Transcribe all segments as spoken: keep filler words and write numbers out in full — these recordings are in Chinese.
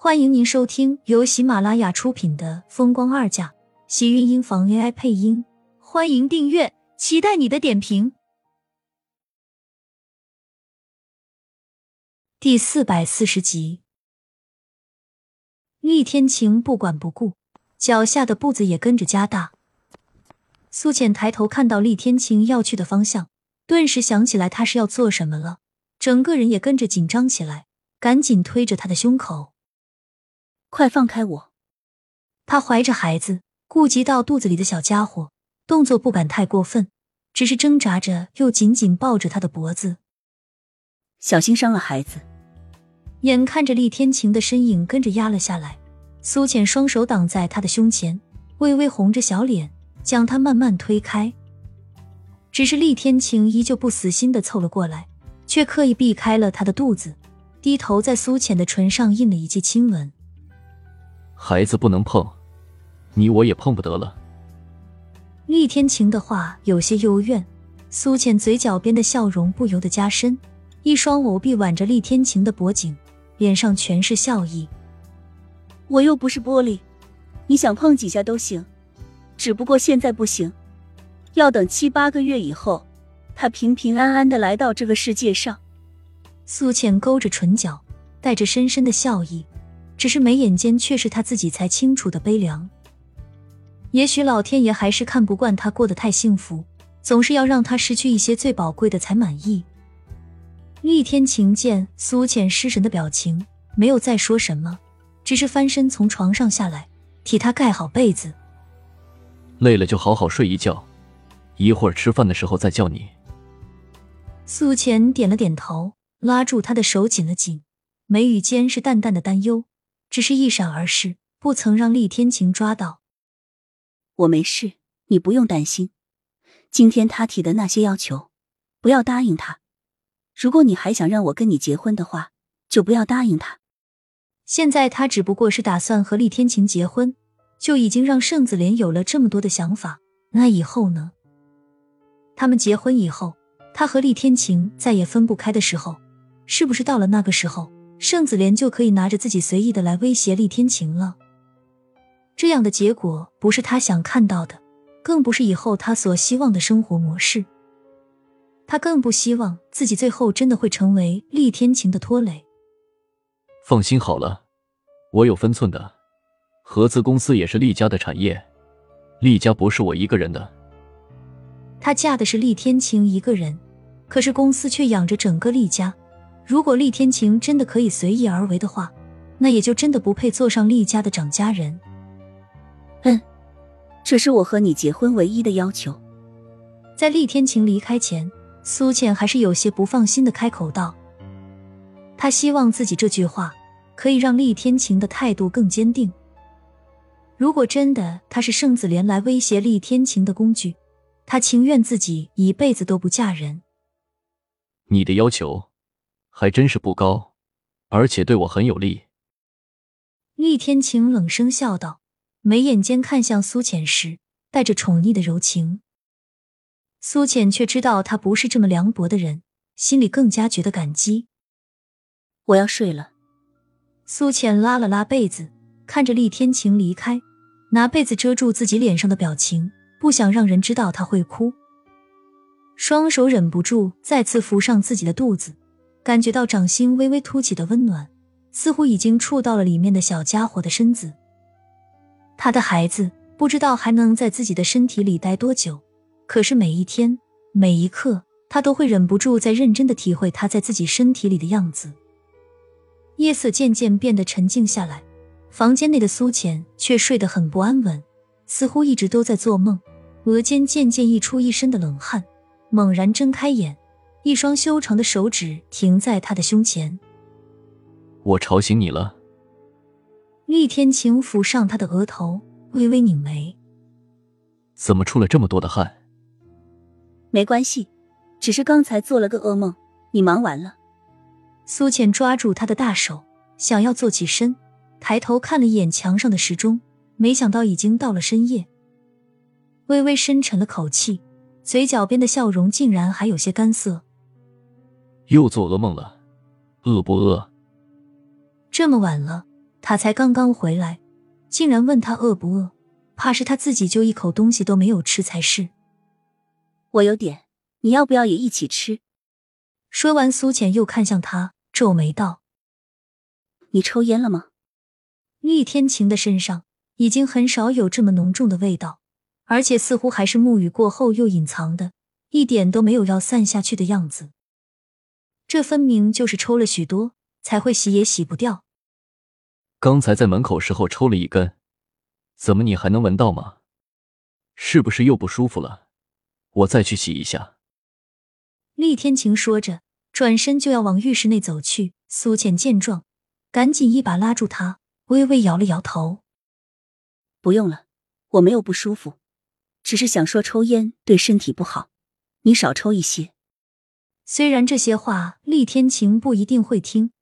欢迎您收听由喜马拉雅出品的《风光二嫁》，喜运音房 A I 配音。欢迎订阅，期待你的点评。第四百四十集，厉天晴不管不顾，脚下的步子也跟着加大。苏浅抬头看到厉天晴要去的方向，顿时想起来他是要做什么了，整个人也跟着紧张起来，赶紧推着他的胸口。快放开我！他怀着孩子，顾及到肚子里的小家伙，动作不敢太过分，只是挣扎着又紧紧抱着他的脖子。小心伤了孩子！眼看着厉天晴的身影跟着压了下来，苏浅双手挡在他的胸前，微微红着小脸，将他慢慢推开。只是厉天晴依旧不死心地凑了过来，却刻意避开了他的肚子，低头在苏浅的唇上印了一记亲吻。孩子不能碰，你我也碰不得了。厉天晴的话有些幽怨，苏浅嘴角边的笑容不由得加深，一双藕臂挽着厉天晴的脖颈，脸上全是笑意。我又不是玻璃，你想碰几下都行，只不过现在不行，要等七八个月以后，他平平安安地来到这个世界上。苏浅勾着唇角，带着深深的笑意，只是眉眼间却是他自己才清楚的悲凉。也许老天爷还是看不惯他过得太幸福，总是要让他失去一些最宝贵的才满意。厉天晴见苏浅失神的表情，没有再说什么，只是翻身从床上下来，替他盖好被子。累了就好好睡一觉，一会儿吃饭的时候再叫你。苏浅点了点头，拉住他的手紧了紧，眉宇间是淡淡的担忧，只是一闪而逝，不曾让厉天晴抓到。我没事，你不用担心。今天他提的那些要求，不要答应他。如果你还想让我跟你结婚的话，就不要答应他。现在他只不过是打算和厉天晴结婚，就已经让盛子莲有了这么多的想法，那以后呢？他们结婚以后，他和厉天晴再也分不开的时候，是不是到了那个时候，盛子莲就可以拿着自己随意的来威胁厉天晴了？这样的结果不是他想看到的，更不是以后他所希望的生活模式。他更不希望自己最后真的会成为厉天晴的拖累。放心好了，我有分寸的。合资公司也是厉家的产业，厉家不是我一个人的。他嫁的是厉天晴一个人，可是公司却养着整个厉家。如果厉天晴真的可以随意而为的话，那也就真的不配做上厉家的掌家人。嗯，这是我和你结婚唯一的要求。在厉天晴离开前，苏倩还是有些不放心地开口道。她希望自己这句话可以让厉天晴的态度更坚定。如果真的她是盛子莲来威胁厉天晴的工具，她情愿自己一辈子都不嫁人。你的要求还真是不高，而且对我很有利。厉天晴冷声笑道，眉眼间看向苏浅时，带着宠溺的柔情。苏浅却知道他不是这么凉薄的人，心里更加觉得感激。我要睡了。苏浅拉了拉被子，看着厉天晴离开，拿被子遮住自己脸上的表情，不想让人知道他会哭。双手忍不住再次扶上自己的肚子，感觉到掌心微微凸起的温暖，似乎已经触到了里面的小家伙的身子。他的孩子不知道还能在自己的身体里待多久，可是每一天每一刻，他都会忍不住在认真地体会他在自己身体里的样子。夜色渐渐变得沉静下来，房间内的苏浅却睡得很不安稳，似乎一直都在做梦，额间渐渐溢出一身的冷汗，猛然睁开眼，一双修长的手指停在他的胸前。我吵醒你了。厉天晴抚上他的额头，微微拧眉。怎么出了这么多的汗？没关系，只是刚才做了个噩梦，你忙完了。苏浅抓住他的大手，想要坐起身，抬头看了一眼墙上的时钟，没想到已经到了深夜。微微深沉了口气，嘴角边的笑容竟然还有些干涩。又做噩梦了，饿不饿？这么晚了，他才刚刚回来，竟然问他饿不饿，怕是他自己就一口东西都没有吃才是。我有点，你要不要也一起吃？说完，苏浅又看向他，皱眉道：“你抽烟了吗？”厉天晴的身上已经很少有这么浓重的味道，而且似乎还是沐雨过后又隐藏的，一点都没有要散下去的样子。这分明就是抽了许多，才会洗也洗不掉。刚才在门口时候抽了一根，怎么你还能闻到吗？是不是又不舒服了？我再去洗一下。厉天晴说着，转身就要往浴室内走去。苏浅见状，赶紧一把拉住他，微微摇了摇头：“不用了，我没有不舒服，只是想说抽烟对身体不好，你少抽一些。”虽然这些话厉天晴不一定会听，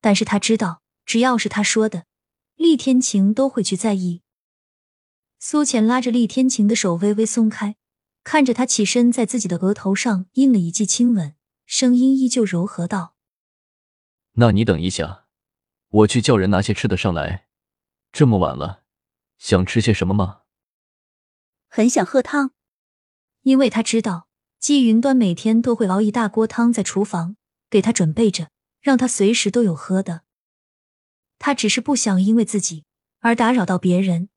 但是他知道，只要是他说的，厉天晴都会去在意。苏浅拉着厉天晴的手微微松开，看着他起身在自己的额头上印了一记亲吻，声音依旧柔和道：“那你等一下，我去叫人拿些吃的上来。这么晚了，想吃些什么吗？”很想喝汤，因为他知道季云端每天都会熬一大锅汤在厨房给他准备着，让他随时都有喝的。他只是不想因为自己而打扰到别人，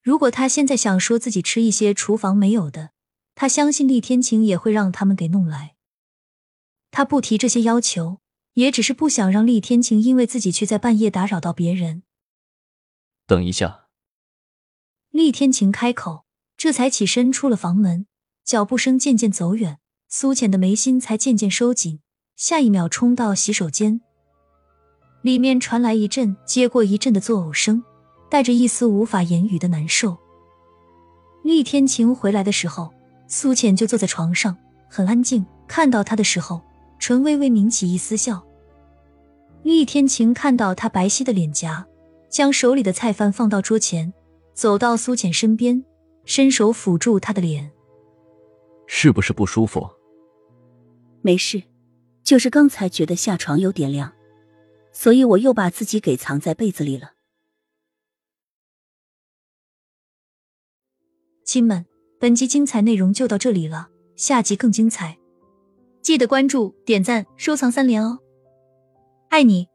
如果他现在想说自己吃一些厨房没有的，他相信厉天晴也会让他们给弄来。他不提这些要求，也只是不想让厉天晴因为自己去在半夜打扰到别人。等一下。厉天晴开口，这才起身出了房门，脚步声渐渐走远，苏浅的眉心才渐渐收紧，下一秒冲到洗手间。里面传来一阵接过一阵的作呕声，带着一丝无法言语的难受。厉天晴回来的时候，苏浅就坐在床上，很安静，看到他的时候，唇微微抿起一丝笑。厉天晴看到他白皙的脸颊，将手里的菜饭放到桌前，走到苏浅身边，伸手抚住她的脸。是不是不舒服？没事，就是刚才觉得下床有点凉，所以我又把自己给藏在被子里了。亲们，本集精彩内容就到这里了，下集更精彩，记得关注、点赞、收藏三连哦！爱你！